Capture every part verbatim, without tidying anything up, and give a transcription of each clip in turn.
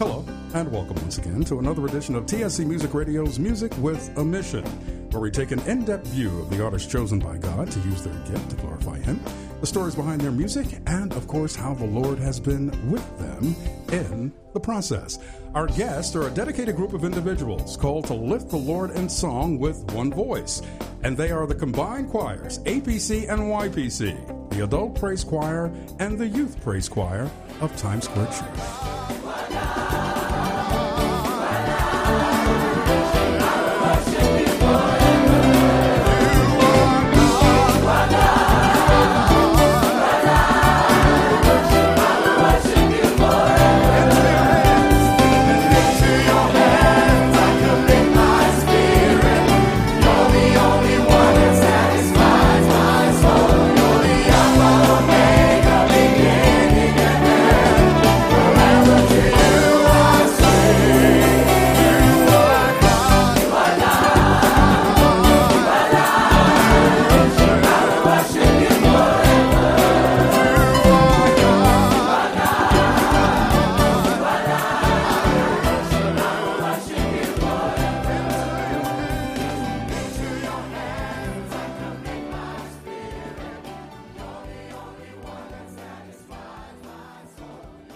Hello, and welcome once again to another edition of T S C Music Radio's Music with a Mission, where we take an in-depth view of the artists chosen by God to use their gift to glorify Him, the stories behind their music, and, of course, how the Lord has been with them in the process. Our guests are a dedicated group of individuals called to lift the Lord in song with one voice, and they are the combined choirs, A P C and Y P C, the Adult Praise Choir, and the Youth Praise Choir of Times Square Church.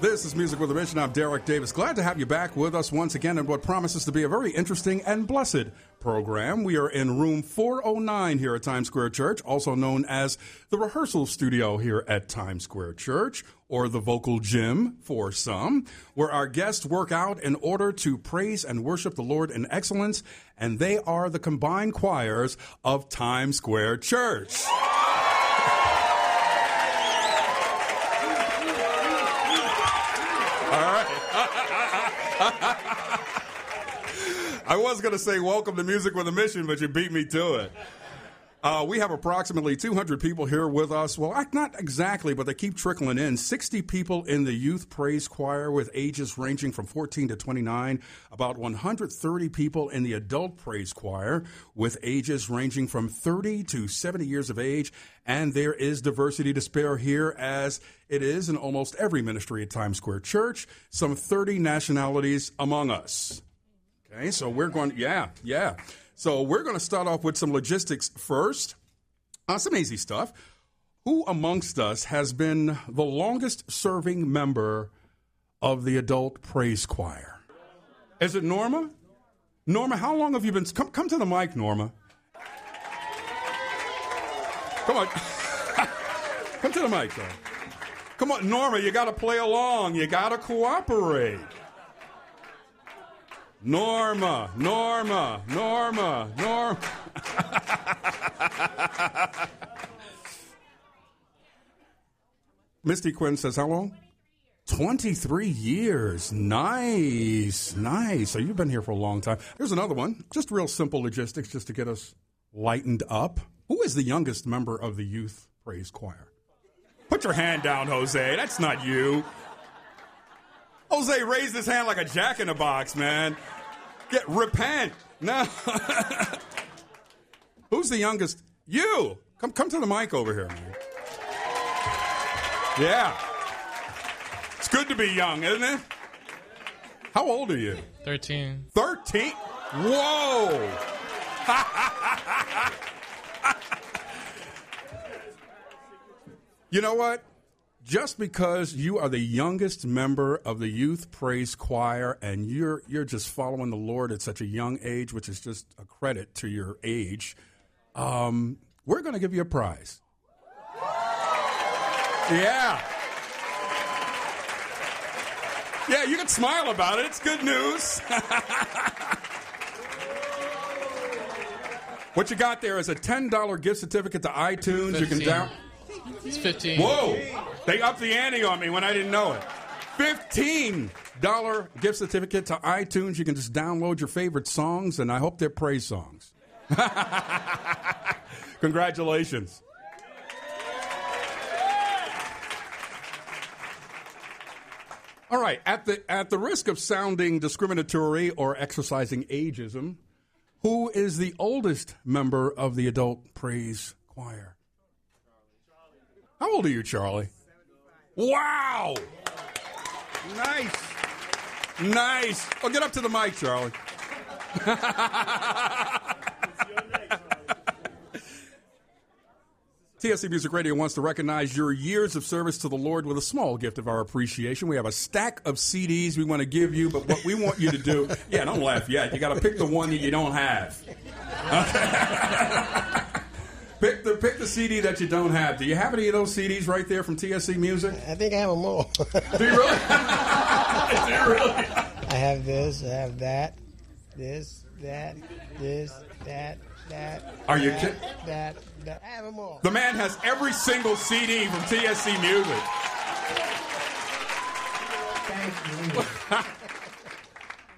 This is Music with a Mission. I'm Derek Davis. Glad to have you back with us once again in what promises to be a very interesting and blessed program. We are in room four oh nine here at Times Square Church, also known as the rehearsal studio here at Times Square Church, or the vocal gym for some, where our guests work out in order to praise and worship the Lord in excellence, and they are the combined choirs of Times Square Church. All right. I was going to say welcome to Music with a Mission, but you beat me to it. Uh, we have approximately two hundred people here with us. Well, not exactly, but they keep trickling in. sixty people in the Youth Praise Choir with ages ranging from fourteen to twenty-nine. About one hundred thirty people in the Adult Praise Choir with ages ranging from thirty to seventy years of age. And there is diversity to spare here, as it is in almost every ministry at Times Square Church, some thirty nationalities among us. Okay, so we're going, yeah, yeah. So we're going to start off with some logistics first, uh, some easy stuff. Who amongst us has been the longest-serving member of the Adult Praise Choir? Is it Norma? Norma, how long have you been? Come, come to the mic, Norma. Come on. Come to the mic, though. Come on, Norma, you got to play along. You got to cooperate. Norma, Norma, Norma, Norma. Misty Quinn says, how long? twenty-three years. Nice, nice. So you've been here for a long time. Here's another one. Just real simple logistics just to get us lightened up. Who is the youngest member of the Youth Praise Choir? Put your hand down, Jose. That's not you. Jose raised his hand like a jack in a box, man. Get repent. No. Who's the youngest? You. Come come to the mic over here, man. Yeah. It's good to be young, isn't it? How old are you? thirteen. thirteen? Whoa. You know what? Just because you are the youngest member of the Youth Praise Choir and you're you're just following the Lord at such a young age, which is just a credit to your age, um, we're going to give you a prize. Yeah. Yeah, you can smile about it. It's good news. What you got there is a ten dollars gift certificate to iTunes. fifteen. You can download. It's fifteen. Whoa! They upped the ante on me when I didn't know it. fifteen dollars gift certificate to iTunes. You can just download your favorite songs, and I hope they're praise songs. Congratulations. All right. At the at the risk of sounding discriminatory or exercising ageism, who is the oldest member of the Adult Praise Choir? How old are you, Charlie? seventy-five. Wow! Nice. Nice. Oh, get up to the mic, Charlie. T S C Music Radio wants to recognize your years of service to the Lord with a small gift of our appreciation. We have a stack of C Ds we want to give you, but what we want you to do... Yeah, don't laugh yet. You got to pick the one that you don't have. pick the pick the C D that you don't have. Do you have any of those C Ds right there from T S C Music? I think I have them all. Do you really? Do you really? I have this, I have that, this, that, this, that. That, Are that, you kidding? That, that, I have them all. The man has every single C D from T S C Music. Thank you.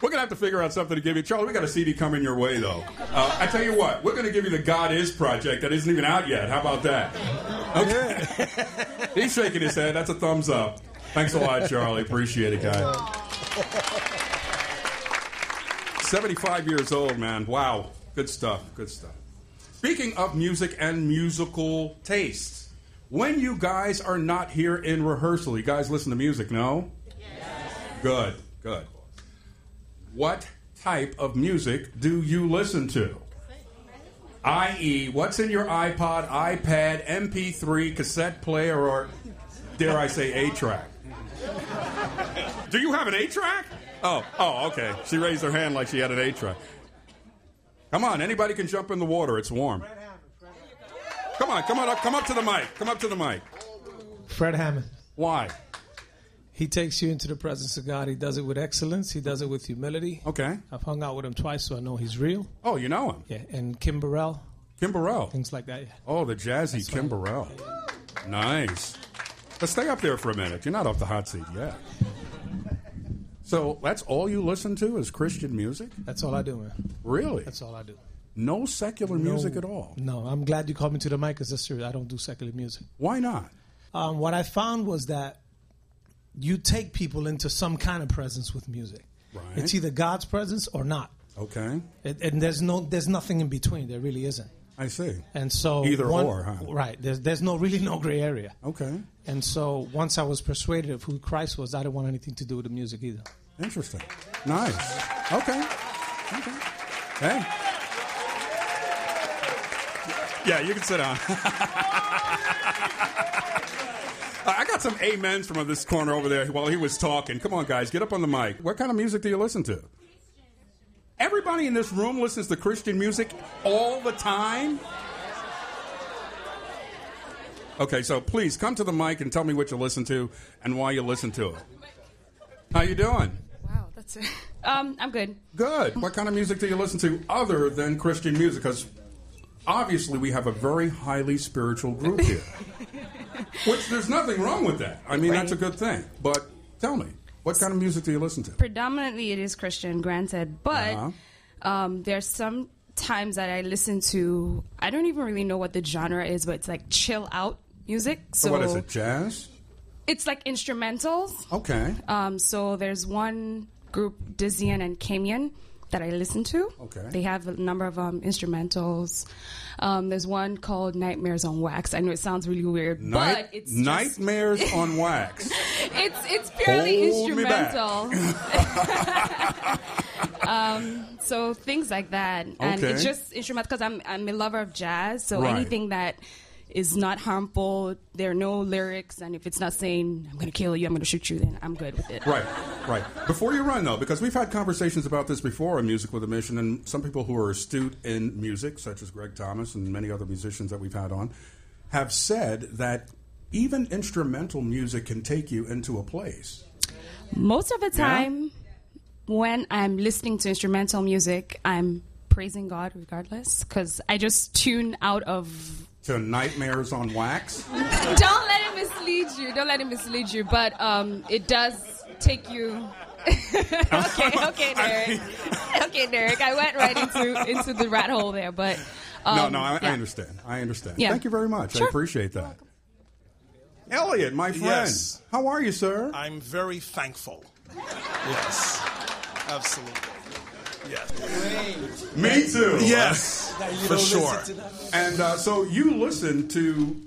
We're going to have to figure out something to give you. Charlie, we got a C D coming your way, though. Uh, I tell you what, we're going to give you the God Is Project that isn't even out yet. How about that? Okay. He's shaking his head. That's a thumbs up. Thanks a lot, Charlie. Appreciate it, guy. seventy-five years old, man. Wow. Good stuff, good stuff. Speaking of music and musical tastes, when you guys are not here in rehearsal, you guys listen to music, no? Yes. Good, good. What type of music do you listen to? that is, what's in your iPod, iPad, M P three, cassette player, or dare I say eight track? Do you have an eight track? Oh, oh, okay. She raised her hand like she had an eight track. Come on, anybody can jump in the water. It's warm. Fred Hammond, Fred Hammond. Come on, come on up, come up to the mic. Come up to the mic. Fred Hammond. Why? He takes you into the presence of God. He does it with excellence. He does it with humility. Okay. I've hung out with him twice, so I know he's real. Oh, you know him. Yeah, and Kim Burrell. Kim Burrell. Things like that, yeah. Oh, the jazzy That's Kim funny. Burrell. Yeah. Nice. Let's stay up there for a minute. You're not off the hot seat yet. So that's all you listen to is Christian music? That's all I do, man. Really? That's all I do. No secular no, music at all? No. I'm glad you called me to the mic because that's true. I don't do secular music. Why not? Um, what I found was that you take people into some kind of presence with music. Right. It's either God's presence or not. Okay. It, and there's no, there's nothing in between. There really isn't. I see. And so either one, or, huh? Right. There's there's no really no gray area. Okay. And so once I was persuaded of who Christ was, I didn't want anything to do with the music either. Interesting. Nice. Okay. Okay. Hey. Yeah, you can sit down. I got some amens from this corner over there while he was talking. Come on, guys, get up on the mic. What kind of music do you listen to? Everybody in this room listens to Christian music all the time? Okay, so please come to the mic and tell me what you listen to and why you listen to it. How you doing? Wow, that's it. Um, I'm good. Good. What kind of music do you listen to other than Christian music? Because obviously we have a very highly spiritual group here. Which there's nothing wrong with that. I mean, right. That's a good thing. But tell me. What kind of music do you listen to? Predominantly it is Christian, granted, but uh-huh. um, there's some times that I listen to, I don't even really know what the genre is, but it's like chill out music. So, so what is it, jazz? It's like instrumentals. Okay. Um, so there's one group, Dizian and Kamian, that I listen to. Okay. They have a number of um, instrumentals. Um, there's one called Nightmares on Wax. I know it sounds really weird, Night- but it's just... Nightmares on Wax. It's it's purely Hold instrumental. Me back. um, so things like that, and okay. It's just instrumental because I'm I'm a lover of jazz. So right. Anything that is not harmful, there are no lyrics, and if it's not saying I'm going to kill you, I'm going to shoot you, then I'm good with it. Right, right. Before you run though, because we've had conversations about this before in Music with a Mission, and some people who are astute in music, such as Greg Thomas and many other musicians that we've had on, have said that. Even instrumental music can take you into a place. Most of the time, yeah? When I'm listening to instrumental music, I'm praising God regardless, because I just tune out of... To Nightmares on Wax? Don't let it mislead you. Don't let it mislead you, but um, it does take you... okay, okay, Derek. Okay, Derek. I went right into, into the rat hole there, but... Um, no, no, I, yeah. I understand. I understand. Yeah. Thank you very much. Sure. I appreciate that. Elliot, my friend. Yes. How are you, sir? I'm very thankful. Yes. Absolutely. Yes. Great. Me too. Yes. For sure. And uh, so you listen to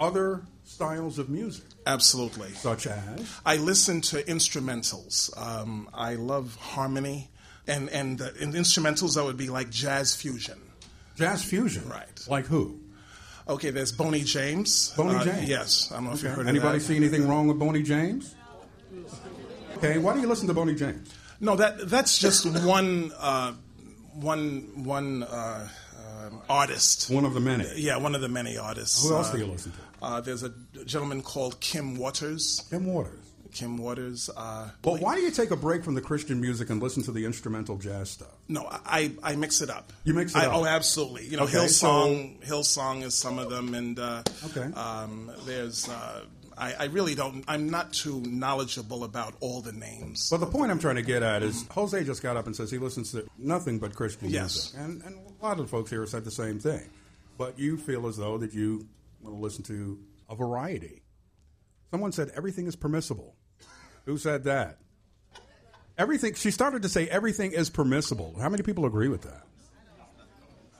other styles of music. Absolutely. Such as? I listen to instrumentals. Um, I love harmony. And and uh, in instrumentals, that would be like jazz fusion. Jazz fusion? Right. Like who? Okay, there's Boney James. Boney uh, James? Yes. I don't know okay. if you've heard Anybody of that. Anybody see anything wrong with Boney James? Okay, why do you listen to Boney James? No, that that's just one, uh, one, one uh, uh, artist. One of the many. Yeah, one of the many artists. Who else uh, do you listen to? Uh, there's a gentleman called Kim Waters. Kim Waters. Kim Waters. Uh, but wait. Why do you take a break from the Christian music and listen to the instrumental jazz stuff? No, I, I mix it up. You mix it I, up? Oh, absolutely. You know, okay, Hillsong so... Hillsong is some of them, and uh, okay. um, there's... Uh, I, I really don't, I'm not too knowledgeable about all the names. Well, the point I'm trying to get at is Jose just got up and says he listens to nothing but Christian yes. music. And, and a lot of the folks here said the same thing. But you feel as though that you want to listen to a variety. Someone said everything is permissible. Who said that? Everything, she started to say everything is permissible. How many people agree with that?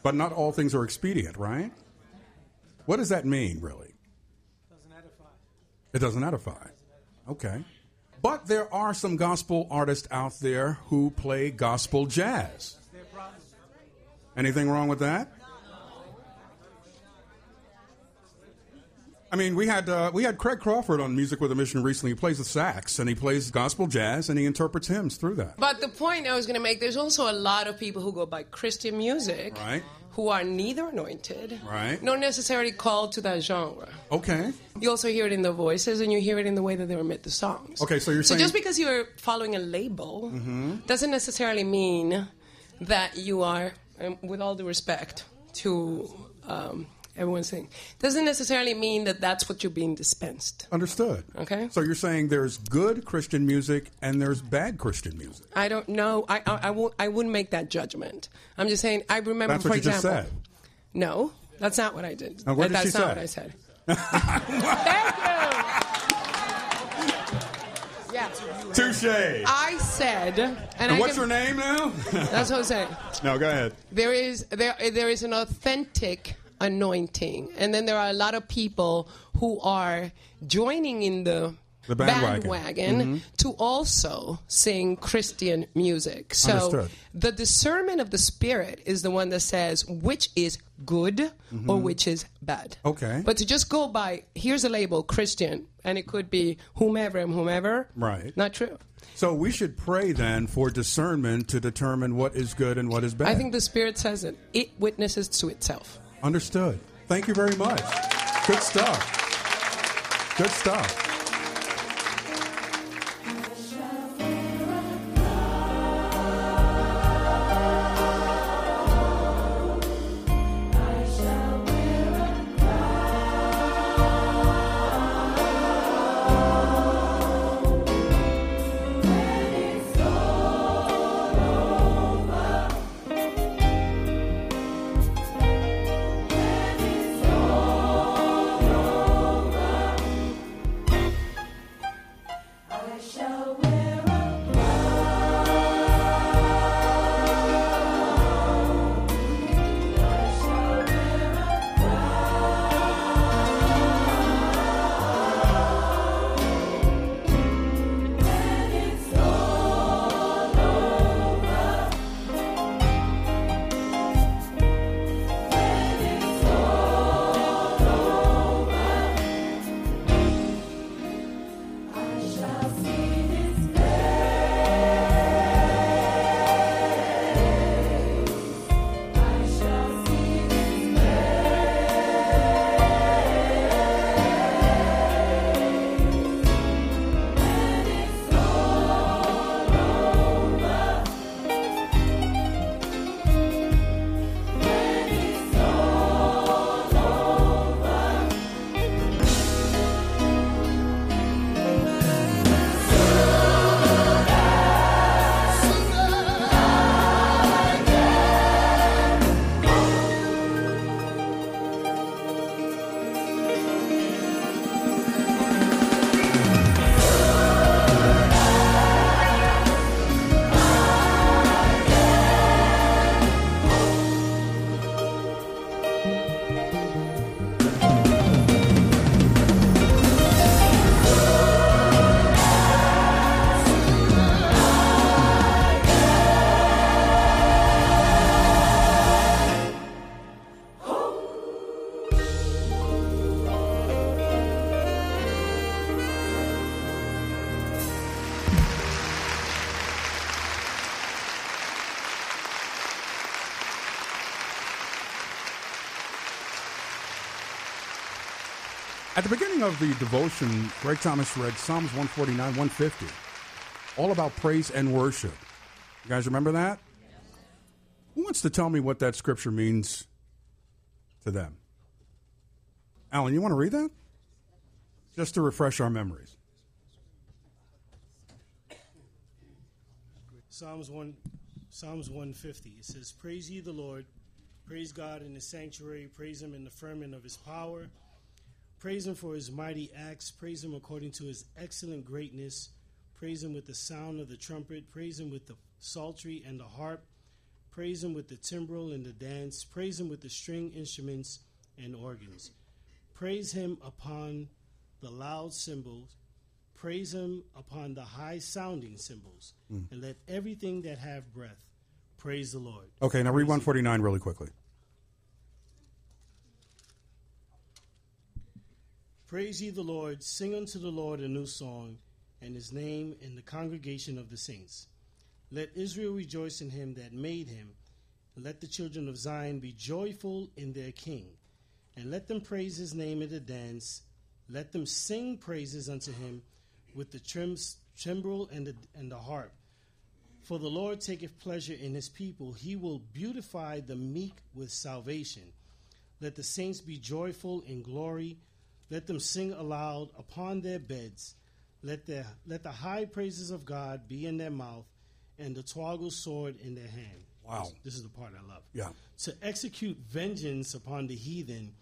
But not all things are expedient, right? What does that mean, really? It doesn't edify. Okay. But there are some gospel artists out there who play gospel jazz. Anything wrong with that? I mean, we had uh, we had Craig Crawford on Music with a Mission recently. He plays the sax, and he plays gospel jazz, and he interprets hymns through that. But the point I was going to make, there's also a lot of people who go by Christian music right. who are neither anointed, right. nor necessarily called to that genre. Okay. You also hear it in their voices, and you hear it in the way that they remit the songs. Okay, so you're saying... So just because you're following a label mm-hmm. doesn't necessarily mean that you are, um, with all due respect, to... Um, Everyone's saying. Doesn't necessarily mean that that's what you're being dispensed. Understood. Okay. So you're saying there's good Christian music and there's bad Christian music. I don't know. I I, I won't. I wouldn't make that judgment. I'm just saying. I remember. That's what for you example, just said. No, that's not what I did. And what did that's she not say? What I said. Thank you. Yeah. Touche. I said. And, and I what's can, her name now? That's Jose. No, go ahead. There is there there is an authentic anointing. And then there are a lot of people who are joining in the, the bandwagon, bandwagon mm-hmm. to also sing Christian music. So Understood. The discernment of the Spirit is the one that says which is good mm-hmm. or which is bad. Okay. But to just go by, here's a label, Christian, and it could be whomever and whomever. Right. Not true. So we should pray then for discernment to determine what is good and what is bad. I think the Spirit says it. It witnesses to itself. Understood. Thank you very much. Good stuff. Good stuff. At the beginning of the devotion, Greg Thomas read Psalms one forty-nine, one fifty, all about praise and worship. You guys remember that? Yes. Who wants to tell me what that scripture means to them? Alan, you want to read that? Just to refresh our memories. Psalms one, Psalms one fifty, it says, "Praise ye the Lord, praise God in his sanctuary, praise him in the firmament of his power, praise him for his mighty acts, praise him according to his excellent greatness, praise him with the sound of the trumpet, praise him with the psaltery and the harp, praise him with the timbrel and the dance, praise him with the string instruments and organs, praise him upon the loud cymbals, praise him upon the high-sounding cymbals, mm. and let everything that have breath praise the Lord." Okay, now read one forty-nine really quickly. "Praise ye the Lord, sing unto the Lord a new song, and his name in the congregation of the saints. Let Israel rejoice in him that made him, and let the children of Zion be joyful in their king, and let them praise his name in the dance, let them sing praises unto him with the trims, timbrel and the, and the harp. For the Lord taketh pleasure in his people, he will beautify the meek with salvation. Let the saints be joyful in glory, let them sing aloud upon their beds, let the, let the high praises of God be in their mouth, and the twaddle sword in their hand." Wow. This, this is the part I love. Yeah. "To execute vengeance upon the heathen,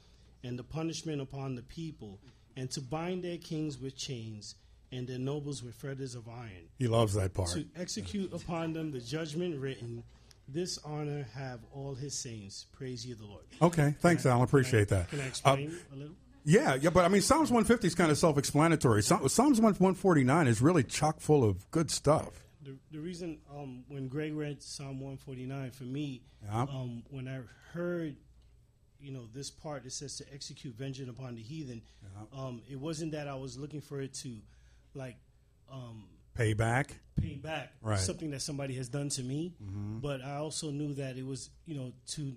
and the punishment upon the people, and to bind their kings with chains, and their nobles with fetters of iron." He loves that part. "To execute upon them the judgment written, this honor have all his saints. Praise ye the Lord." Okay, thanks, Alan. Appreciate that. Can I explain uh, a little? Yeah, yeah, but I mean, Psalms one fifty is kind of self-explanatory. Psalms one forty-nine is really chock full of good stuff. The, the reason um, when Greg read Psalm one forty-nine, for me, yeah. um, when I heard, you know, this part that says to execute vengeance upon the heathen, yeah. um, it wasn't that I was looking for it to, like, um, pay back, pay back right. something that somebody has done to me. Mm-hmm. But I also knew that it was, you know, to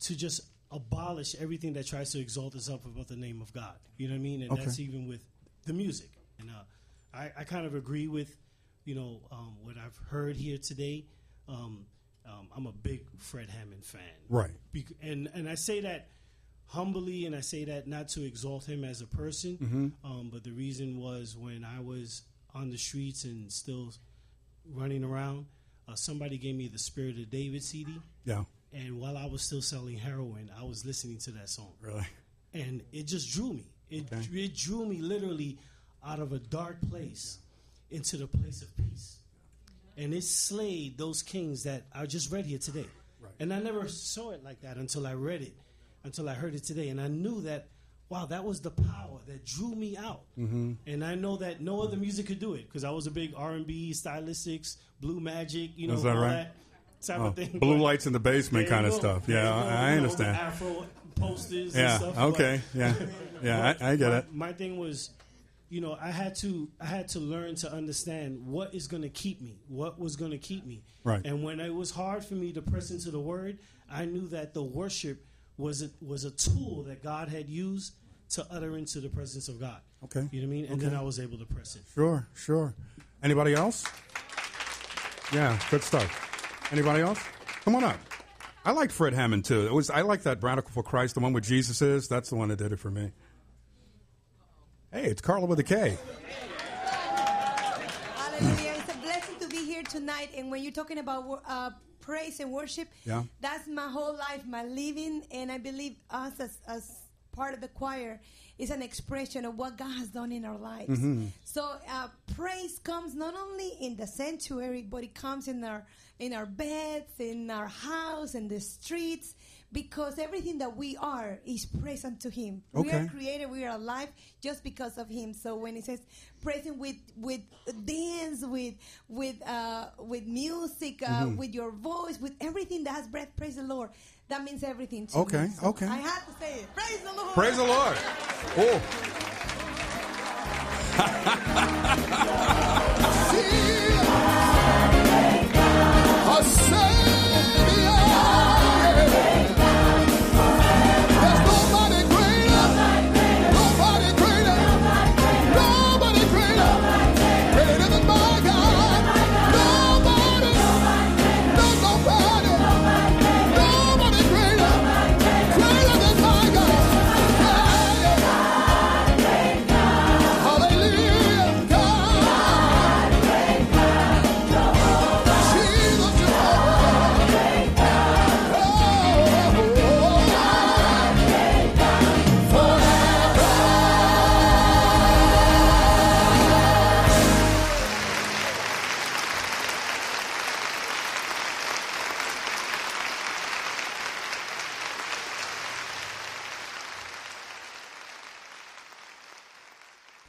to just abolish everything that tries to exalt itself about the name of God. You know what I mean? And okay. that's even with the music. And uh, I, I kind of agree with, you know, um, what I've heard here today. Um, Um, I'm a big Fred Hammond fan. Right. Be- and and I say that humbly, and I say that not to exalt him as a person, mm-hmm. um, but the reason was when I was on the streets and still running around, uh, somebody gave me the Spirit of David C D. Yeah. And while I was still selling heroin, I was listening to that song. Really? And it just drew me. It, okay. d- it drew me literally out of a dark place yeah. into the place of peace. And it slayed those kings that I just read here today. Right. And I never saw it like that until I read it, until I heard it today. And I knew that, wow, that was the power that drew me out. Mm-hmm. And I know that no other music could do it, because I was a big R and B, Stylistics, Blue Magic, you know, all right? that type oh, of thing. Blue but lights in the basement kind of stuff. Yeah, yeah I, I know, understand. Afro posters yeah, and stuff. Okay, yeah, yeah, I, I get my, it. My thing was, you know, I had to I had to learn to understand what is going to keep me, what was going to keep me. Right. And when it was hard for me to press into the word, I knew that the worship was a, was a tool that God had used to utter into the presence of God. Okay. You know what I mean? And okay. then I was able to press it. Sure, sure. Anybody else? Yeah, good stuff. Anybody else? Come on up. I like Fred Hammond, too. It was I like that Radical for Christ, the one with Jesus is. That's the one that did it for me. Hey, it's Carla with a K. Hallelujah. It's a blessing to be here tonight. And when you're talking about uh, praise and worship, yeah. that's my whole life, my living. And I believe us as, as part of the choir is an expression of what God has done in our lives. Mm-hmm. So uh, praise comes not only in the sanctuary, but it comes in our in our beds, in our house, in the streets. Because everything that we are is praise unto him. Okay. We are created, we are alive just because of him. So when it says praising with with dance, with with uh, with music, uh, mm-hmm. with your voice, with everything that has breath, praise the Lord. That means everything to okay, me. So okay. I have to say it. Praise the Lord. Praise the Lord. Oh. I say Nobody greater. Nobody greater.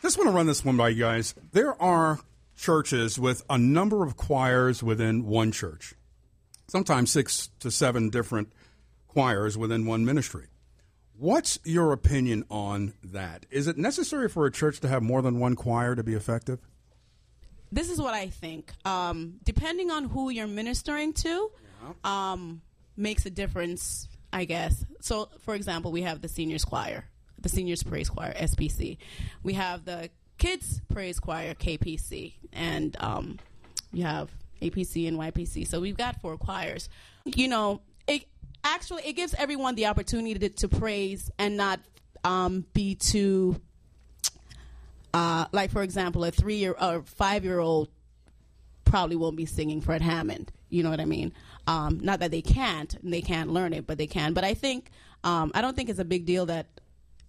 just want to run this one by you guys. There are churches with a number of choirs within one church, sometimes six to seven different choirs within one ministry. What's your opinion on that? Is it necessary for a church to have more than one choir to be effective? This is what I think. Um, depending on who you're ministering to, yeah. um, makes a difference, I guess. So, for example, we have the seniors choir, the seniors praise choir, S P C. We have the kids praise choir, K P C, and um, you have A P C and Y P C. So we've got four choirs. You know, it actually it gives everyone the opportunity to, to praise and not um, be too. Uh, like, for example, a three-year or five-year-old probably won't be singing Fred Hammond. You know what I mean? Um, not that they can't. And they can't learn it, but they can. But I think um, I don't think it's a big deal that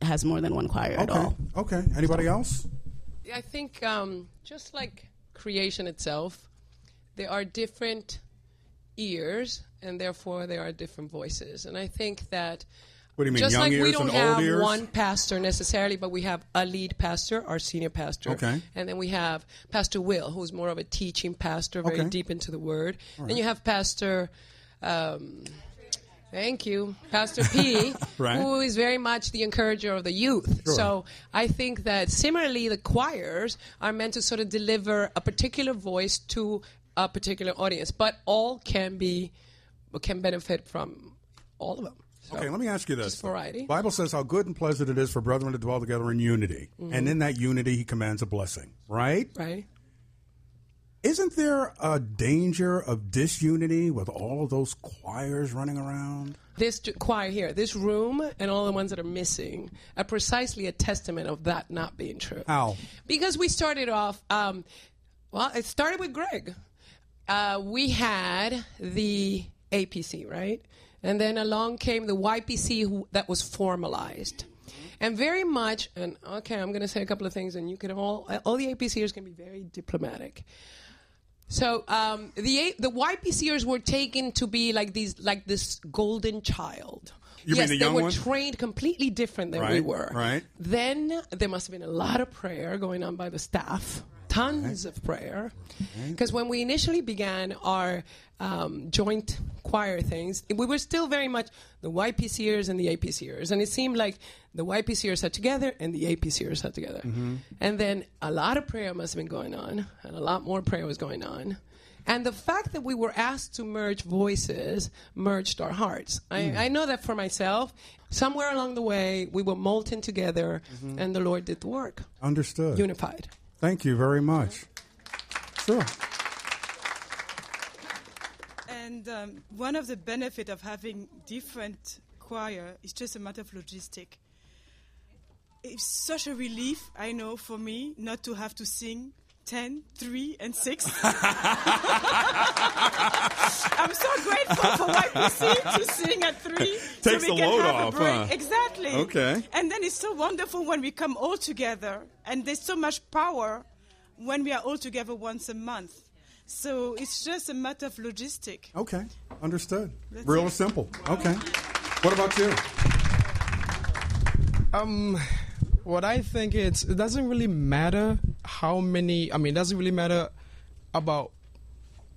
has more than one choir okay. at all. Okay. Anybody so. else? Yeah, I think um, just like creation itself, there are different ears, and therefore there are different voices. And I think that... What do you mean, just young like ears we don't and have old ears? One pastor necessarily, but we have a lead pastor, our senior pastor. Okay. And then we have Pastor Will, who's more of a teaching pastor, very okay. deep into the Word. All right. Then you have Pastor, um, thank you, Pastor P, right. who is very much the encourager of the youth. Sure. So I think that similarly, the choirs are meant to sort of deliver a particular voice to a particular audience, but all can be can benefit from all of them. So, okay, let me ask you this. The Bible says how good and pleasant it is for brethren to dwell together in unity. Mm-hmm. And in that unity, he commands a blessing, right? Right. Isn't there a danger of disunity with all of those choirs running around? This choir here, this room, and all the ones that are missing are precisely a testament of that not being true. How? Because we started off, um, well, it started with Greg. Uh, we had the A P C, right? And then along came the Y P C who, that was formalized. And very much, and okay, I'm going to say a couple of things, and you can all, all the A P Cers can be very diplomatic. So um, the A, the Y P Cers were taken to be like these, like this golden child. You yes, mean the young they were ones? Trained completely different than right, we were. Right. Then there must have been a lot of prayer going on by the staff. Tons right. of prayer, because right. when we initially began our um, joint choir things, we were still very much the Y P Cers and the A P Cers, and it seemed like the Y P Cers sat together and the A P Cers sat together, mm-hmm. and then a lot of prayer must have been going on, and a lot more prayer was going on, and the fact that we were asked to merge voices merged our hearts. Mm. I, I know that for myself. Somewhere along the way, we were molten together, mm-hmm. and the Lord did the work. Understood. Unified. Thank you very much. Sure. And um, one of the benefits of having different choir is just a matter of logistics. It's such a relief, I know, for me, not to have to sing ten, three, and six. I'm so grateful for Y P C to sing at three. Takes so we the can load have off, a break. Huh? Exactly. Okay. And then it's so wonderful when we come all together, and there's so much power when we are all together once a month. So it's just a matter of logistics. Okay, understood. That's real it. Simple. Wow. Okay. What about you? Um. What I think it's, it doesn't really matter how many, I mean, it doesn't really matter about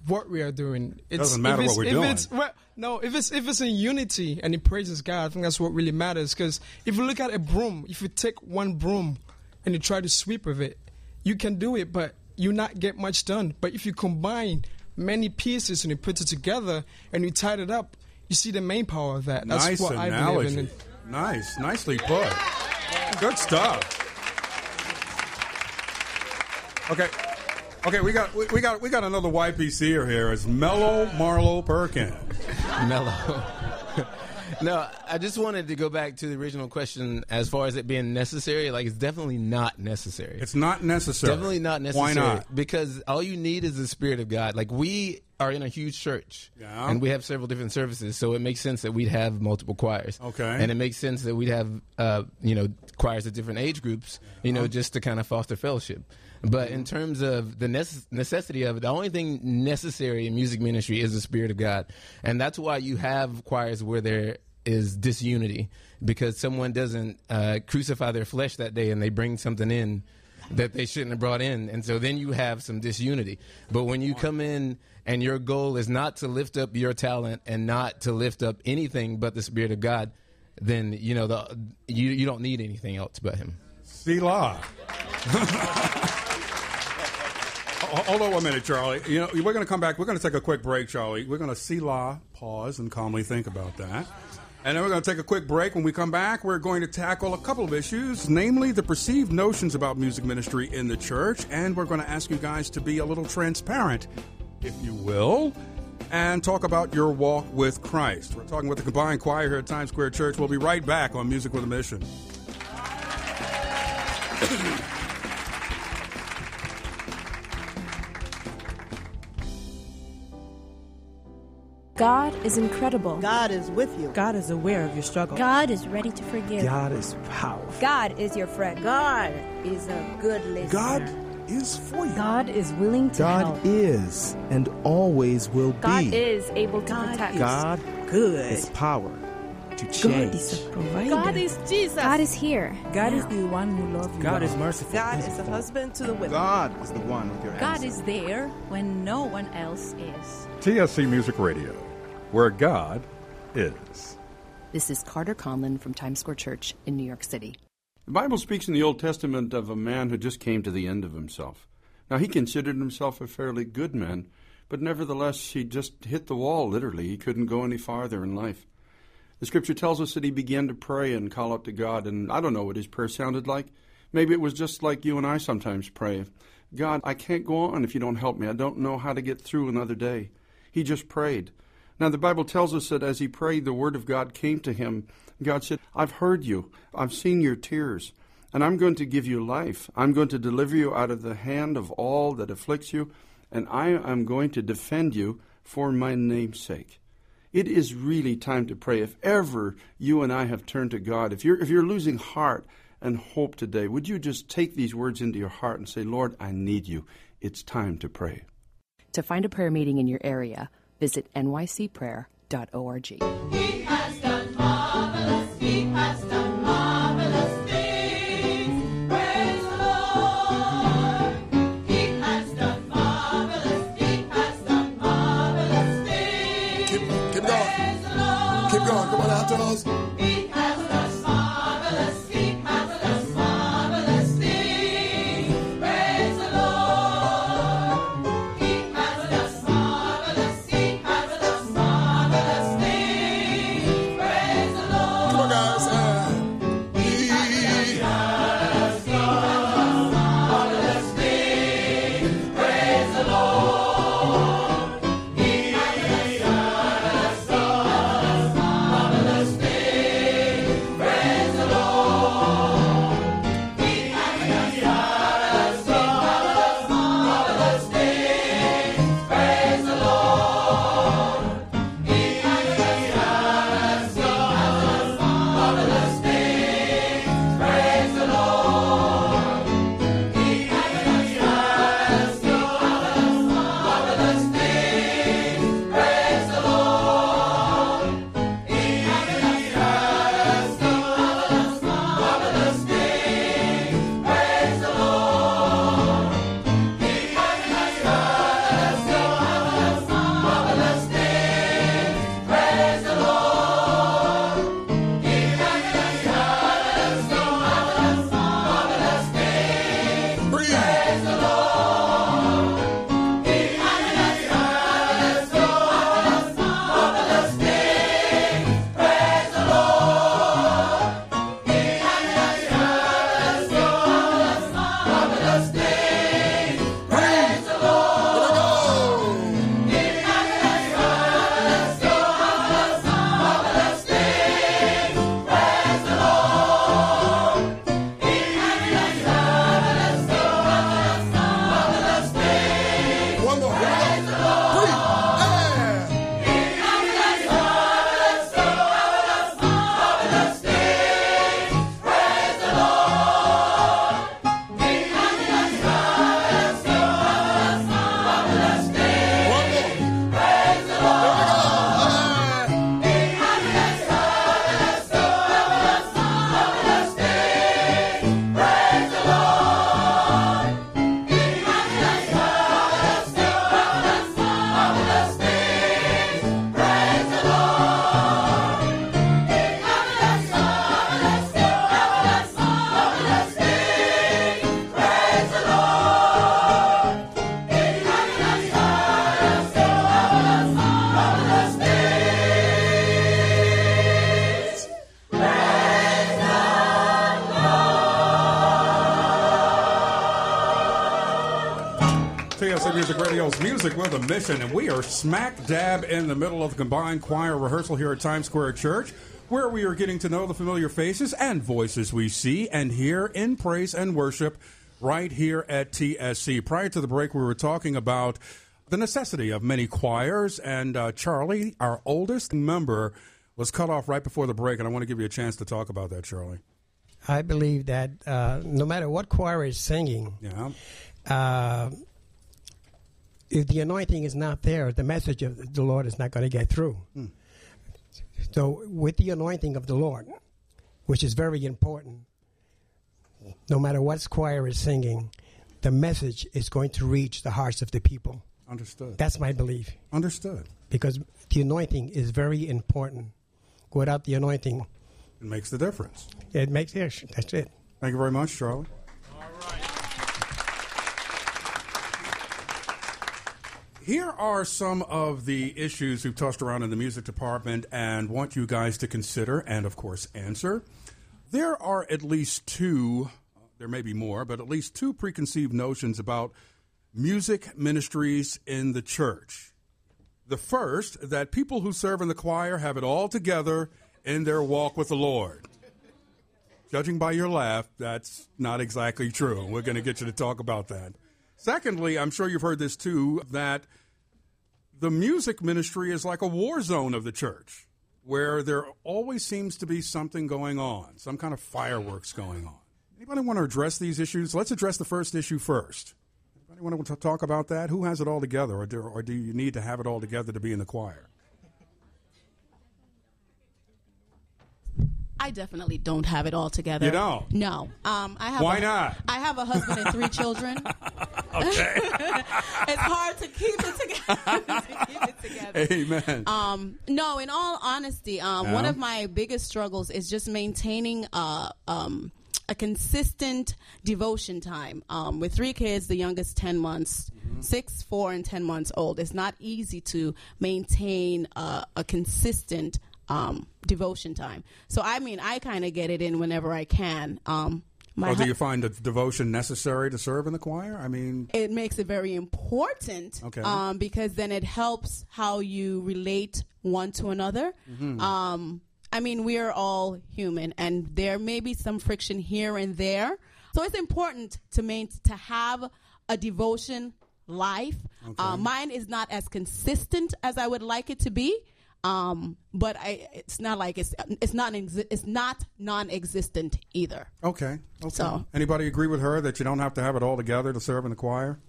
what we are doing. It doesn't matter what we're if doing. It's, well, no, if it's, if it's in unity and it praises God, I think that's what really matters. Because if you look at a broom, if you take one broom and you try to sweep with it, you can do it, but you not get much done. But if you combine many pieces and you put it together and you tie it up, you see the main power of that. That's nice what analogy. I believe in. Nice, nicely put. Good stuff. Okay, okay, we got we, we got we got another Y P C er here. It's Mellow Marlowe Perkins. Mellow. No, I just wanted to go back to the original question as far as it being necessary. Like, it's definitely not necessary. It's not necessary. Definitely not necessary. Why not? Because all you need is the Spirit of God. Like, we are in a huge church, yeah. and we have several different services, so it makes sense that we'd have multiple choirs. Okay. And it makes sense that we'd have, uh, you know, choirs of different age groups, you know, just to kind of foster fellowship. But in terms of the necess- necessity of it, the only thing necessary in music ministry is the Spirit of God. And that's why you have choirs where there is disunity, because someone doesn't uh, crucify their flesh that day and they bring something in that they shouldn't have brought in. And so then you have some disunity. But when you come in and your goal is not to lift up your talent and not to lift up anything but the Spirit of God, then, you know, the, you, you don't need anything else but him. Selah. Hold on one minute, Charlie. You know, we're going to come back. We're going to take a quick break, Charlie. We're going to Selah, pause, and calmly think about that. And then we're going to take a quick break. When we come back, we're going to tackle a couple of issues, namely the perceived notions about music ministry in the church. And we're going to ask you guys to be a little transparent, if you will, and talk about your walk with Christ. We're talking with the combined choir here at Times Square Church. We'll be right back on Music with a Mission. God is incredible. God is with you. God is aware of your struggle. God is ready to forgive. God is powerful. God is your friend. God is a good listener. God is for you. God is willing to God help. God is and always will God be. God is able to God protect. Is God good. Is power to change. God is a provider. God is Jesus. God is here. God now. Is the one who loves you. God is merciful. God is the husband to the widow. God is the one with your answer. God is there when no one else is. T S C Music Radio. Where God is. This is Carter Conlin from Times Square Church in New York City. The Bible speaks in the Old Testament of a man who just came to the end of himself. Now, he considered himself a fairly good man, but nevertheless, he just hit the wall, literally. He couldn't go any farther in life. The Scripture tells us that he began to pray and call out to God, and I don't know what his prayer sounded like. Maybe it was just like you and I sometimes pray. God, I can't go on if you don't help me. I don't know how to get through another day. He just prayed. Now, the Bible tells us that as he prayed, the word of God came to him. God said, I've heard you. I've seen your tears, and I'm going to give you life. I'm going to deliver you out of the hand of all that afflicts you, and I am going to defend you for my name's sake. It is really time to pray. If ever you and I have turned to God, if you're, if you're losing heart and hope today, would you just take these words into your heart and say, Lord, I need you. It's time to pray. To find a prayer meeting in your area, visit N Y C prayer dot org. He has done marvelous, he has done marvelous things. Praise the Lord. He has done marvelous, he has done marvelous things. Keep, keep going. Praise the Lord. Keep going. Come on, altos. He has done marvelous, he has done marvelous things. Praise the Lord. He has done marvelous. He has done marvelous things. Praise the Lord. Come on, guys. Uh, Music with a Mission, and we are smack dab in the middle of the combined choir rehearsal here at Times Square Church, where we are getting to know the familiar faces and voices we see and hear in praise and worship right here at T S C. Prior to the break, we were talking about the necessity of many choirs, and uh, Charlie, our oldest member, was cut off right before the break, and I want to give you a chance to talk about that, Charlie. I believe that uh, no matter what choir is singing, yeah. uh, if the anointing is not there, the message of the Lord is not going to get through. Hmm. So with the anointing of the Lord, which is very important, no matter what choir is singing, the message is going to reach the hearts of the people. Understood. That's my belief. Understood. Because the anointing is very important. Without the anointing, it makes the difference. It makes it. That's it. Thank you very much, Charlie. All right. Here are some of the issues we've tossed around in the music department and want you guys to consider and, of course, answer. There are at least two, there may be more, but at least two preconceived notions about music ministries in the church. The first, that people who serve in the choir have it all together in their walk with the Lord. Judging by your laugh, that's not exactly true. We're going to get you to talk about that. Secondly, I'm sure you've heard this too, that the music ministry is like a war zone of the church, where there always seems to be something going on, some kind of fireworks going on. Anybody want to address these issues? Let's address the first issue first. Anybody want to talk about that? Who has it all together, or do, or do you need to have it all together to be in the choir? I definitely don't have it all together. You don't? No. Um, I have Why a, not? I have a husband and three children. Okay. It's hard to keep it together. to keep it together. Amen. Um, no, in all honesty, um, no. one of my biggest struggles is just maintaining a, um, a consistent devotion time. Um, with three kids, the youngest ten months, mm-hmm. six, four, and ten months old, it's not easy to maintain a, a consistent Um, devotion time. So, I mean, I kind of get it in whenever I can. Um, my oh, do you find the devotion necessary to serve in the choir? I mean... It makes it very important okay. um, because then it helps how you relate one to another. Mm-hmm. Um, I mean, we are all human, and there may be some friction here and there. So it's important to main- to have a devotion life. Okay. Uh, mine is not as consistent as I would like it to be. Um, but I, it's not like it's it's not it's not non-existent either. Okay. Okay. So, anybody agree with her that you don't have to have it all together to serve in the choir?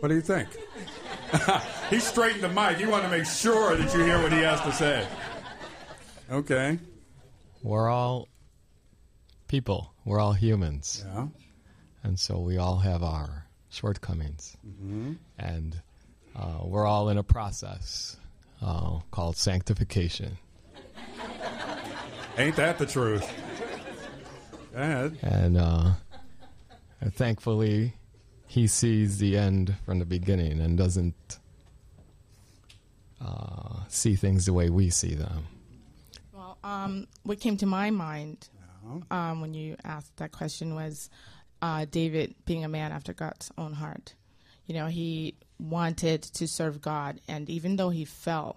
What do you think? He straightened the mic. You want to make sure that you hear what he has to say. Okay. We're all people. We're all humans. Yeah. And so we all have our shortcomings. Mm-hmm. And. Uh, we're all in a process uh, called sanctification. Ain't that the truth? And uh, thankfully, he sees the end from the beginning and doesn't uh, see things the way we see them. Well, um, what came to my mind um, when you asked that question was uh, David being a man after God's own heart. You know, he wanted to serve God, and even though he fell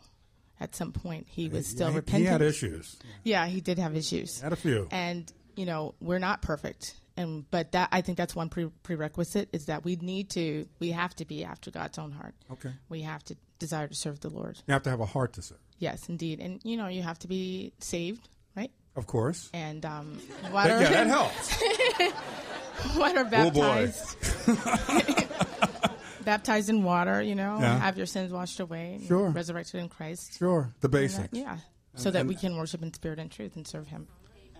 at some point, he was still he, repentant. He had issues. Yeah, he did have issues. He had a few. And, you know, we're not perfect, and but that I think that's one pre- prerequisite is that we need to, we have to be after God's own heart. Okay. We have to desire to serve the Lord. You have to have a heart to serve. Yes, indeed. And, you know, you have to be saved, right? Of course. And um, water. Yeah, that helps. Water baptized. Oh, boy. Baptized in water, you know, yeah. have your sins washed away, sure. resurrected in Christ. Sure, the basics. That, yeah, and, so that and, we can worship in spirit and truth and serve him.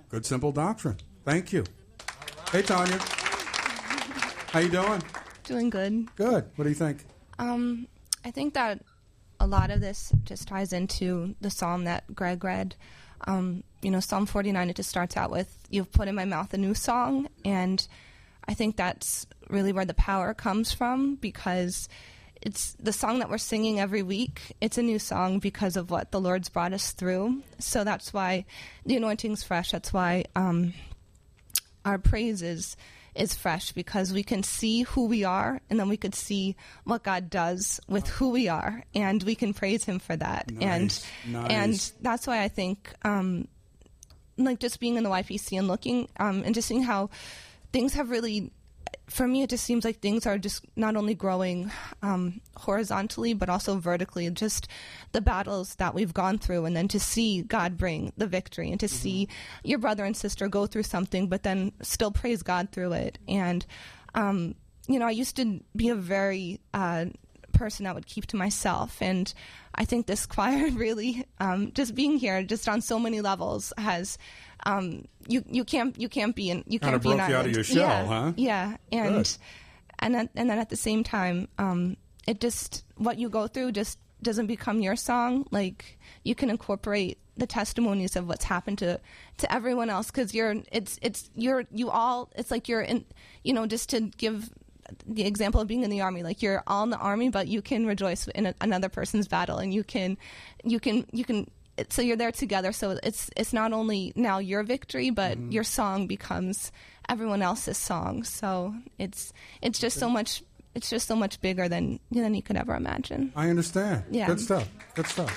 Good, simple doctrine. Thank you. Right. Hey, Tanya. How you doing? Doing good. Good. What do you think? Um, I think that a lot of this just ties into the psalm that Greg read. Um, you know, Psalm forty-nine, it just starts out with, you've put in my mouth a new song, and I think that's really where the power comes from, because it's the song that we're singing every week. It's a new song because of what the Lord's brought us through. So that's why the anointing's fresh. That's why um, our praise is, is fresh because we can see who we are, and then we could see what God does with who we are, and we can praise him for that. Nice. And nice. And that's why I think, um, like, just being in the Y P C and looking um, and just seeing how things have really, for me, it just seems like things are just not only growing um, horizontally, but also vertically, just the battles that we've gone through, and then to see God bring the victory, and to mm-hmm. see your brother and sister go through something, but then still praise God through it. And, um, you know, I used to be a very uh, person that would keep to myself. And I think this choir really, um, just being here, just on so many levels, has... Um, you you can't you can't be in you can't be in Ireland. Kind of broke you out of your shell, yeah, huh? Yeah, and Good. and then, and then at the same time, um, it just what you go through just doesn't become your song. Like, you can incorporate the testimonies of what's happened to, to everyone else, because you're it's it's you're you all it's like you're in you know just to give the example of being in the army, like you're all in the army, but you can rejoice in a, another person's battle, and you can you can you can. So you're there together. So it's it's not only now your victory, but mm-hmm. your song becomes everyone else's song. So it's it's just so much it's just so much bigger than than you could ever imagine. I understand. Yeah. Good stuff. Good stuff.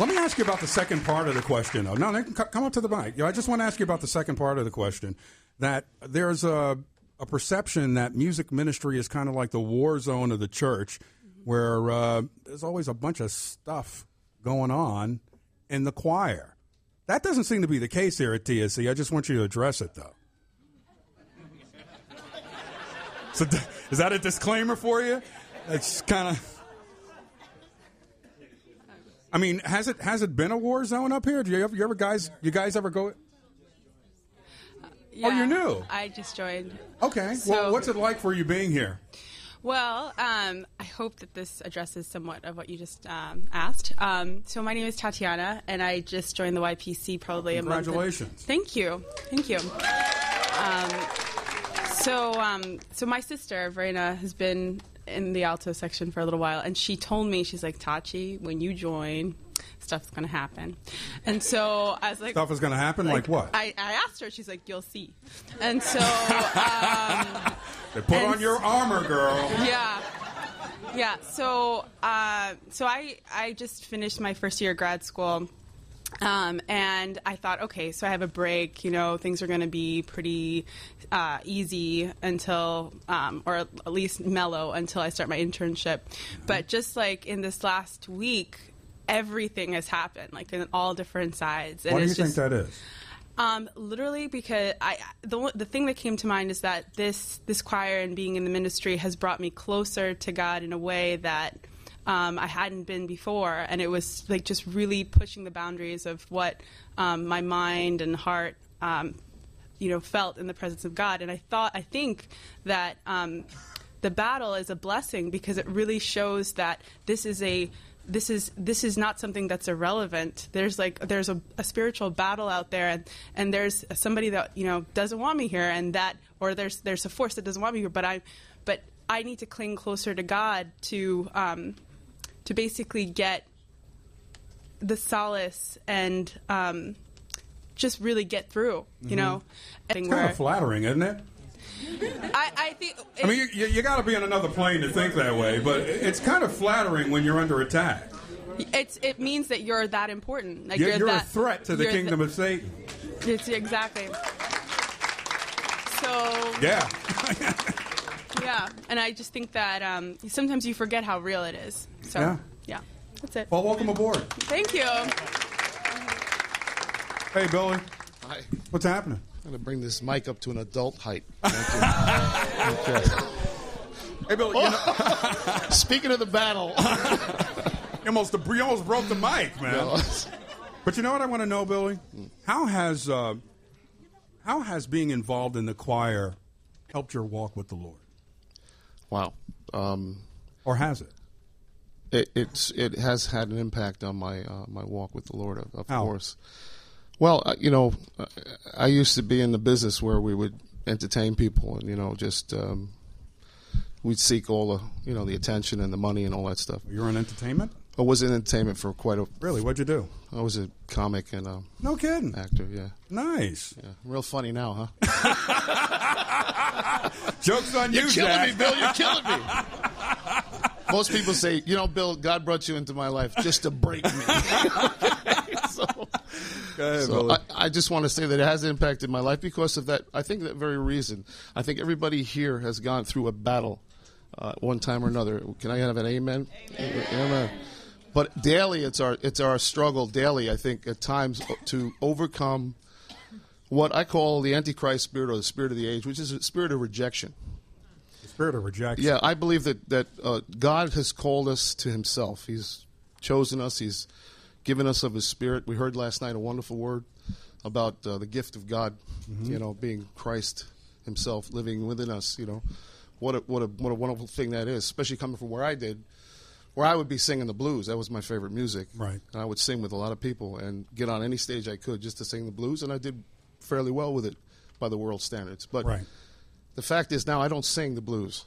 Let me ask you about the second part of the question. Oh, no, Nick, come up to the mic. I just want to ask you about the second part of the question. That there's a a perception that music ministry is kind of like the war zone of the church, where uh, there's always a bunch of stuff going on in the choir. That doesn't seem to be the case here at T S C. I just want you to address it, though. So, is that a disclaimer for you? It's kind of... I mean, has it has it been a war zone up here? Do you ever, you ever guys you guys ever go? Uh, yeah, oh, you're new. I just joined. Okay. So, well, what's it like for you being here? Well, um, I hope that this addresses somewhat of what you just um, asked. Um, so my name is Tatiana, and I just joined the Y P C probably a month ago. Congratulations. Thank you. Thank you. Um, so, um, so my sister, Verena, has been in the alto section for a little while, and she told me, she's like, Tachi, when you join, stuff's going to happen. And so I was like... Stuff is going to happen? Like, like what? I, I asked her. She's like, you'll see. And so... Um, They put and, on your armor, girl. Yeah. Yeah. So uh, so I, I just finished my first year of grad school, um, and I thought, okay, so I have a break. You know, things are going to be pretty uh, easy until, um, or at least mellow until I start my internship. Mm-hmm. But just like in this last week, everything has happened, like in all different sides. And Why do you just, think that is? Um, literally, because I the the thing that came to mind is that this this choir and being in the ministry has brought me closer to God in a way that um, I hadn't been before, and it was like just really pushing the boundaries of what um, my mind and heart, um, you know, felt in the presence of God. And I thought I think that um, the battle is a blessing because it really shows that this is a This is this is not something that's irrelevant. There's like there's a, a spiritual battle out there, and, and there's somebody that you know doesn't want me here, and that or there's there's a force that doesn't want me here. But I, but I need to cling closer to God to um, to basically get the solace and um, just really get through. You mm-hmm. know, it's kind of flattering, isn't it? I, I think. I mean, you, you got to be on another plane to think that way, but it's kind of flattering when you're under attack. It's it means that you're that important. Like you're you're that, a threat to the kingdom th- of Satan. It's exactly. So. Yeah. Yeah, and I just think that um, sometimes you forget how real it is. So yeah. yeah, that's it. Well, welcome aboard. Thank you. Hey, Billy. Hi. What's happening? I'm going to bring this mic up to an adult height. Thank you. Okay. Hey, Bill, you oh. know, speaking of the battle. you, almost, you almost broke the mic, man. No. But you know what I want to know, Billy? How has uh, how has being involved in the choir helped your walk with the Lord? Wow. Um, or has it? It it's, it has had an impact on my uh, my walk with the Lord, of, of how? course. Well, you know, I used to be in the business where we would entertain people and, you know, just um, we'd seek all the, you know, the attention and the money and all that stuff. You're in entertainment? I was in entertainment for quite a... Really? What'd you do? I was a comic and um, no kidding. Actor, yeah. Nice. Yeah. Real funny now, huh? Joke's on you, Jack. You're killing me, Bill. You're killing me. Most people say, you know, Bill, God brought you into my life just to break me. so ahead, so I, I just want to say that it has impacted my life because of that. I think that very reason. I think everybody here has gone through a battle uh, one time or another. Can I have an amen? Amen. Amen. But daily, it's our it's our struggle daily, I think, at times to overcome what I call the Antichrist spirit or the spirit of the age, which is a spirit of rejection. Spirit of rejection. Yeah, I believe that that uh, God has called us to Himself. He's chosen us. He's given us of His Spirit. We heard last night a wonderful word about uh, the gift of God. Mm-hmm. You know, being Christ Himself living within us. You know, what a, what a what a wonderful thing that is. Especially coming from where I did, where I would be singing the blues. That was my favorite music. Right. And I would sing with a lot of people and get on any stage I could just to sing the blues, and I did fairly well with it by the world standards. But right. The fact is now I don't sing the blues.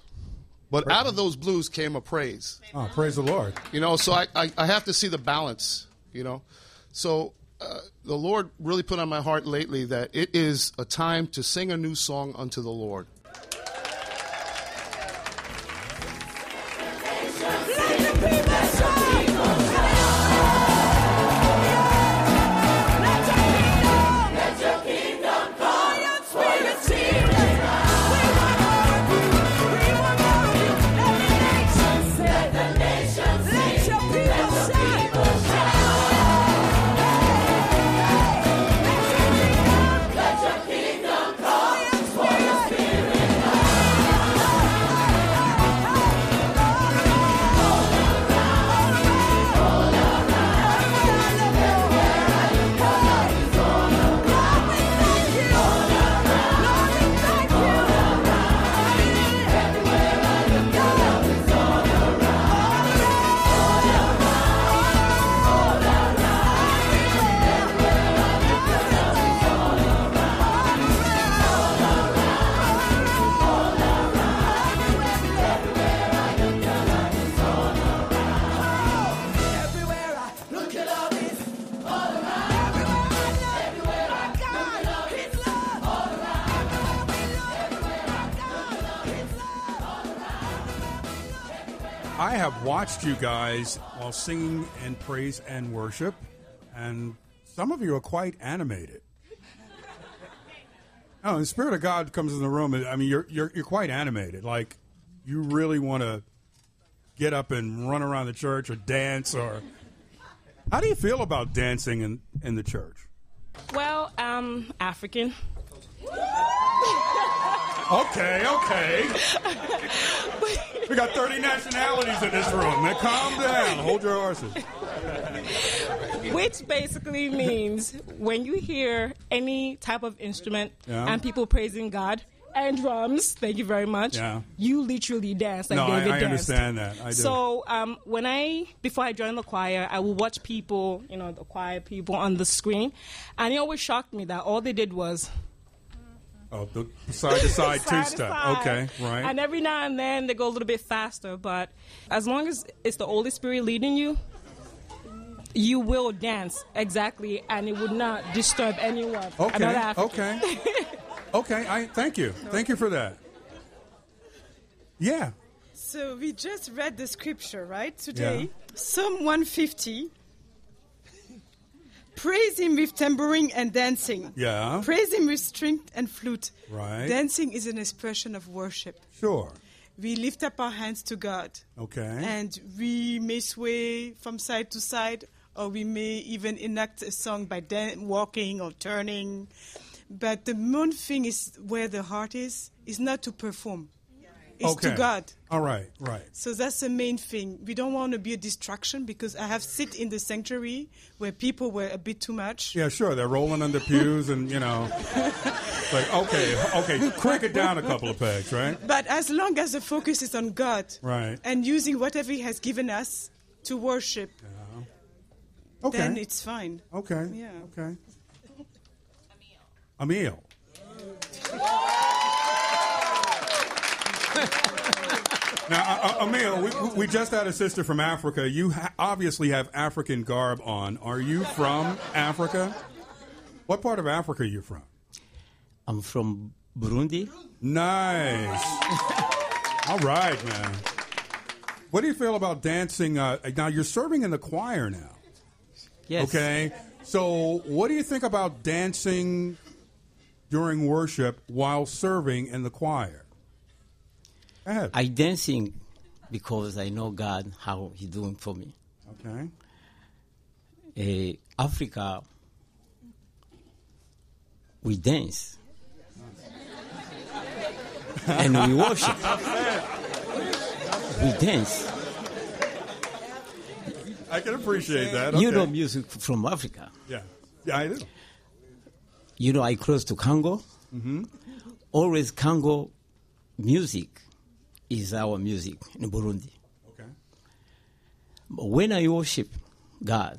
But praise out of those blues came a praise. Oh, praise the Lord. You know, so I, I, I have to see the balance, you know. So uh, the Lord really put on my heart lately that it is a time to sing a new song unto the Lord. I have watched you guys while singing and praise and worship, and some of you are quite animated. Oh, the Spirit of God comes in the room. And, I mean, you're, you're you're quite animated. Like, you really want to get up and run around the church or dance. Or how do you feel about dancing in, in the church? Well, I'm African. Okay, okay. We got thirty nationalities in this room. Now calm down. Hold your horses. Which basically means when you hear any type of instrument yeah. and people praising God and drums, thank you very much, yeah. you literally dance like no, David I, I danced. No, I understand that. I do. So um, when I, before I joined the choir, I would watch people, you know, the choir people on the screen, and it always shocked me that all they did was... Oh, the side-to-side two-step. Okay, right. And every now and then they go a little bit faster, but as long as it's the Holy Spirit leading you, you will dance exactly, and it would not disturb anyone. Okay, okay. okay, I thank you. Thank you for that. Yeah. So we just read the scripture, right, today? Yeah. Psalm one fifty. Praise him with tambourine and dancing. Yeah. Praise him with string and flute. Right. Dancing is an expression of worship. Sure. We lift up our hands to God. Okay. And we may sway from side to side, or we may even enact a song by dan- walking or turning. But the main thing is where the heart is, is not to perform. It's okay. To God. All right, right. So that's the main thing. We don't want to be a distraction, because I have sit in the sanctuary where people were a bit too much. Yeah, sure. They're rolling on the pews and, you know, like, okay, okay, crank it down a couple of pegs, right? But as long as the focus is on God, right, and using whatever He has given us to worship, yeah. okay. then it's fine. Okay, yeah. okay. A meal. A meal. Now, Emil, we, we just had a sister from Africa. You ha- obviously have African garb on. Are you from Africa? What part of Africa are you from? I'm from Burundi. Nice. All right, man. What do you feel about dancing? Uh, now, you're serving in the choir now. Yes. Okay. So what do you think about dancing during worship while serving in the choir? Go ahead. I dancing because I know God, how He doing for me. Okay. Uh, Africa, we dance. And we worship. We dance. I can appreciate that. Okay. You know music from Africa. Yeah. Yeah, I do. You know, I close to Congo. Mm-hmm. Always Congo music is our music in Burundi. Okay. But when I worship God,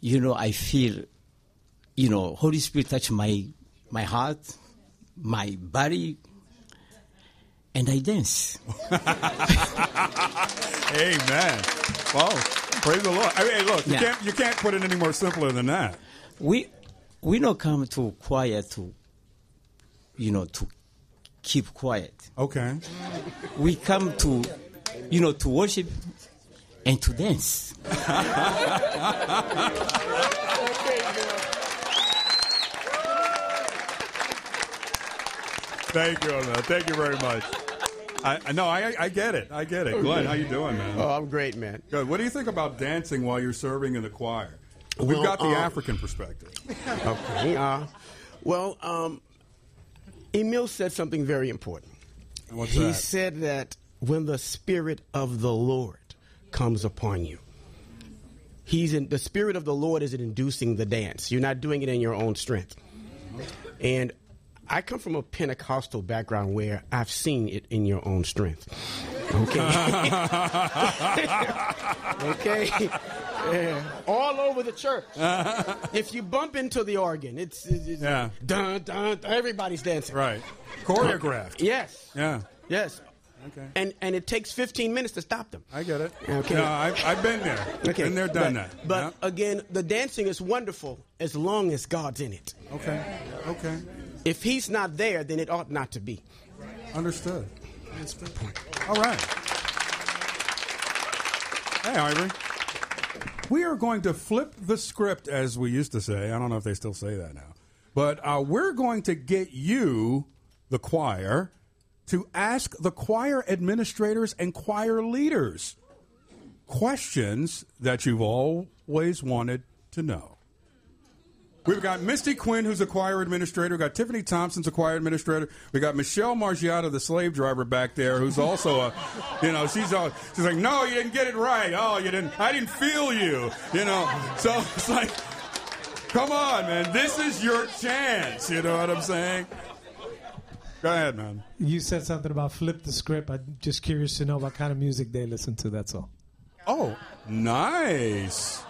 you know, I feel, you know, Holy Spirit touch my my heart, my body, and I dance. Amen. Wow. Praise the Lord. I mean, look, you, yeah. can't, you can't put it any more simpler than that. We we don't come to choir to, you know, to keep quiet. Okay. We come to, you know, to worship and to dance. Thank you, man. Thank you very much. I No, I, I get it. I get it. Glenn, how you doing, man? Oh, I'm great, man. Good. What do you think about dancing while you're serving in the choir? We've well, got the um, African perspective. Okay. Uh, well, um, Emil said something very important. What's he that? He said that when the Spirit of the Lord comes upon you, He's in the Spirit of the Lord is inducing the dance. You're not doing it in your own strength. And I come from a Pentecostal background where I've seen it in your own strength. Okay. Okay. Yeah. All over the church. If you bump into the organ, it's, it's, it's yeah. dun, dun, dun, everybody's dancing. Right. Choreographed. Yes. Yeah. Yes. Okay. And and it takes fifteen minutes to stop them. I get it. Okay. No, I've, I've been there. Okay. Been there, done but, that. But yeah. again, the dancing is wonderful as long as God's in it. Okay. Okay. If He's not there, then it ought not to be. Understood. That's a good point. All right. Hey, Ivory. We are going to flip the script, as we used to say. I don't know if they still say that now. But uh, we're going to get you, the choir, to ask the choir administrators and choir leaders questions that you've always wanted to know. We've got Misty Quinn, who's a choir administrator. We've got Tiffany Thompson's a choir administrator. We got Michelle Margiotta, the slave driver back there, who's also a, you know, she's all, she's like, no, you didn't get it right. Oh, you didn't, I didn't feel you, you know. So it's like, come on, man, this is your chance. You know what I'm saying? Go ahead, man. You said something about flip the script. I'm just curious to know what kind of music they listen to, that's all. Oh, nice.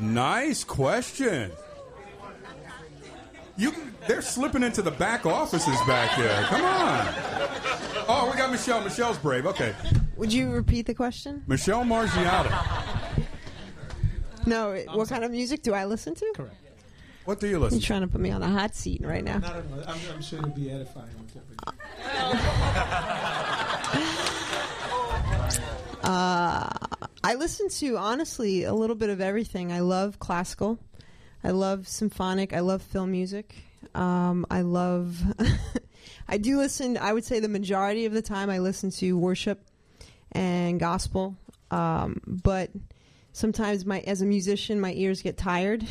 Nice question. You, they're slipping into the back offices back there. Come on. Oh, we got Michelle. Michelle's brave. Okay. Would you repeat the question? Michelle Margiotta. No, I'm what sorry. Kind of music do I listen to? Correct. What do you listen to? You're trying to put me on a hot seat right now. Not a, I'm, I'm sure it'll be edifying. uh, I listen to, honestly, a little bit of everything. I love classical. I love symphonic. I love film music. Um, I love... I do listen... I would say the majority of the time I listen to worship and gospel. Um, but sometimes my, as a musician, my ears get tired.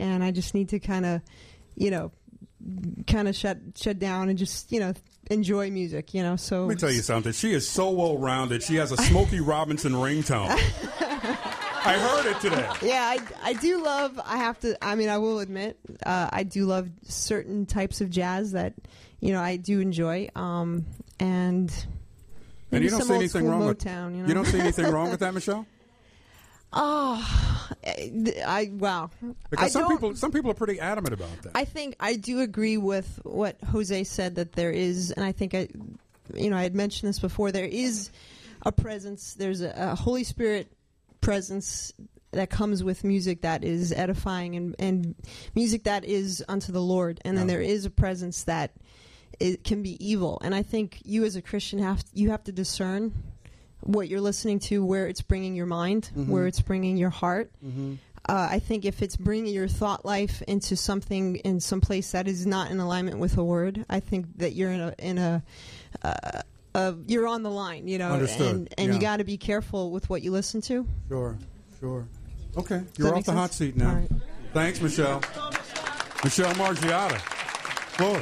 And I just need to kind of, you know, kind of shut shut down and just, you know... enjoy music, you know. So let me tell you something. She is so well-rounded. She has a Smokey Robinson ringtone. I heard it today. Yeah, I, I do love. I have to. I mean, I will admit, uh, I do love certain types of jazz that, you know, I do enjoy. Um, and and you don't see anything wrong Motown, with Motown. You know? You don't see anything wrong with that, Michelle. Oh, I wow! Because I some people, some people are pretty adamant about that. I think I do agree with what Jose said that there is, and I think I, you know, I had mentioned this before, there is a presence, there's a, a Holy Spirit presence that comes with music that is edifying and, and music that is unto the Lord. And then there is a presence that it can be evil. And I think you as a Christian, have you have to discern what you're listening to, where it's bringing your mind, mm-hmm. where it's bringing your heart. Mm-hmm. Uh, I think if it's bringing your thought life into something, in some place that is not in alignment with the Word, I think that you're in a in a uh, uh, you're on the line, you know. Understood. And, and yeah. you got to be careful with what you listen to. Sure, sure. Okay, Does you're off the sense? Hot seat now. Right. Thanks, Michelle. Michelle Margiotta. Cool.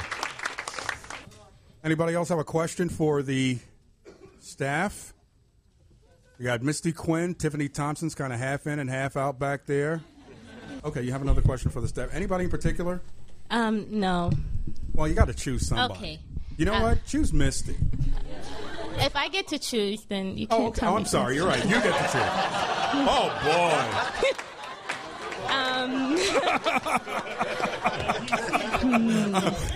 Anybody else have a question for the staff? We got Misty Quinn, Tiffany Thompson's kind of half in and half out back there. Okay, you have another question for the staff. Anybody in particular? Um, no. Well, you got to choose somebody. Okay. You know uh, what? Choose Misty. If I get to choose, then you can't oh, okay. tell oh, me. Oh, I'm sorry. You're right. You get to choose. Oh, boy. Um,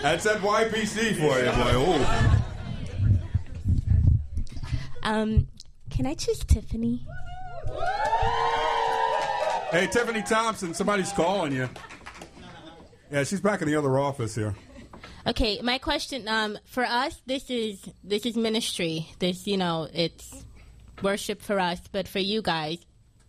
that's that Y P C for you, boy. Ooh. Um, can I choose Tiffany? Hey, Tiffany Thompson, somebody's calling you. Yeah, she's back in the other office here. Okay, my question, um, for us, this is this is ministry. This, you know, it's worship for us, but for you guys,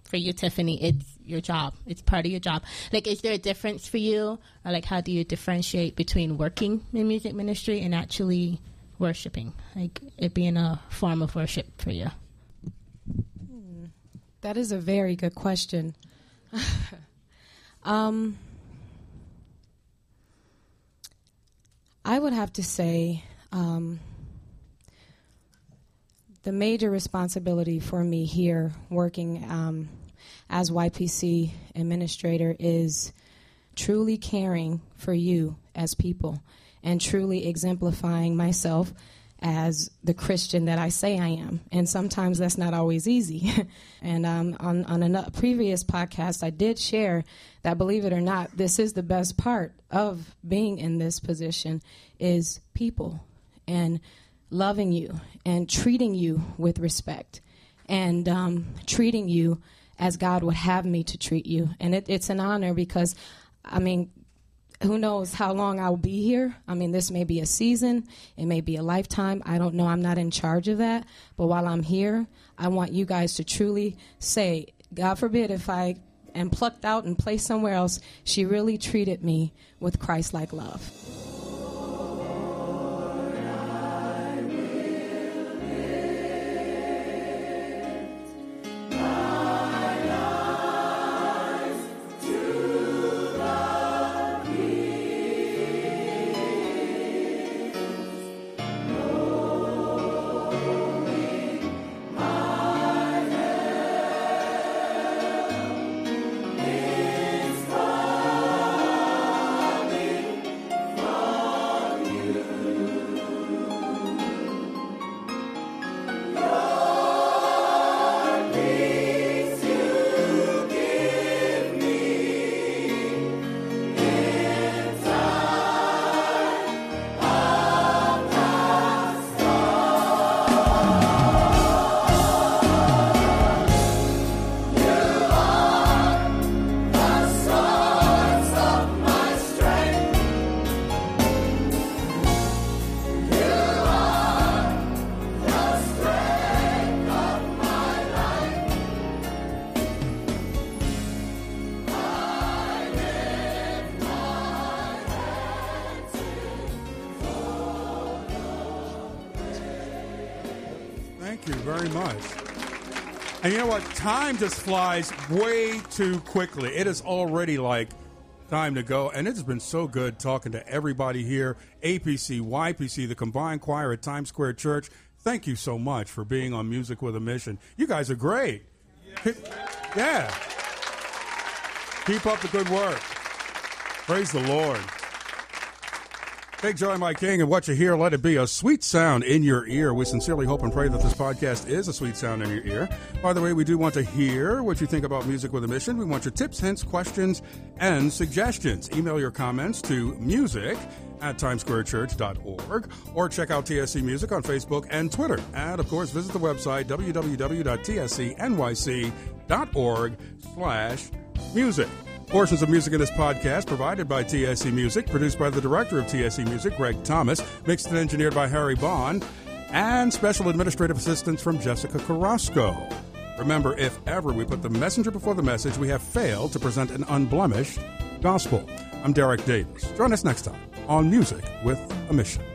for you, Tiffany, it's your job. It's part of your job. Like, is there a difference for you? Or, like, how do you differentiate between working in music ministry and actually worshiping? Like, it being a form of worship for you? That is a very good question. um, I would have to say um, the major responsibility for me here working um, as Y P C administrator is truly caring for you as people and truly exemplifying myself as the Christian that I say I am. And sometimes that's not always easy. And um, on, on a previous podcast, I did share that, believe it or not, this is the best part of being in this position is people and loving you and treating you with respect and um, treating you as God would have me to treat you. And it, it's an honor because, I mean, who knows how long I'll be here. I mean, this may be a season. It may be a lifetime. I don't know. I'm not in charge of that. But while I'm here, I want you guys to truly say, God forbid if I am plucked out and placed somewhere else, she really treated me with Christ-like love. And you know what? Time just flies way too quickly. It is already like time to go. And it's been so good talking to everybody here, A P C, Y P C, the combined choir at Times Square Church. Thank you so much for being on Music with a Mission. You guys are great. Yes. Yeah. Keep up the good work. Praise the Lord. Big Joy, my king, and what you hear, let it be a sweet sound in your ear. We sincerely hope and pray that this podcast is a sweet sound in your ear. By the way, we do want to hear what you think about Music with a Mission. We want your tips, hints, questions, and suggestions. Email your comments to music at times square church dot org or check out T S C Music on Facebook and Twitter. And, of course, visit the website w w w dot t s c n y c dot org slash music. Portions of music in this podcast provided by T S C Music, produced by the director of T S C Music, Greg Thomas, mixed and engineered by Harry Bond, and special administrative assistance from Jessica Carrasco. Remember, if ever we put the messenger before the message, we have failed to present an unblemished gospel. I'm Derek Davis. Join us next time on Music with a Mission.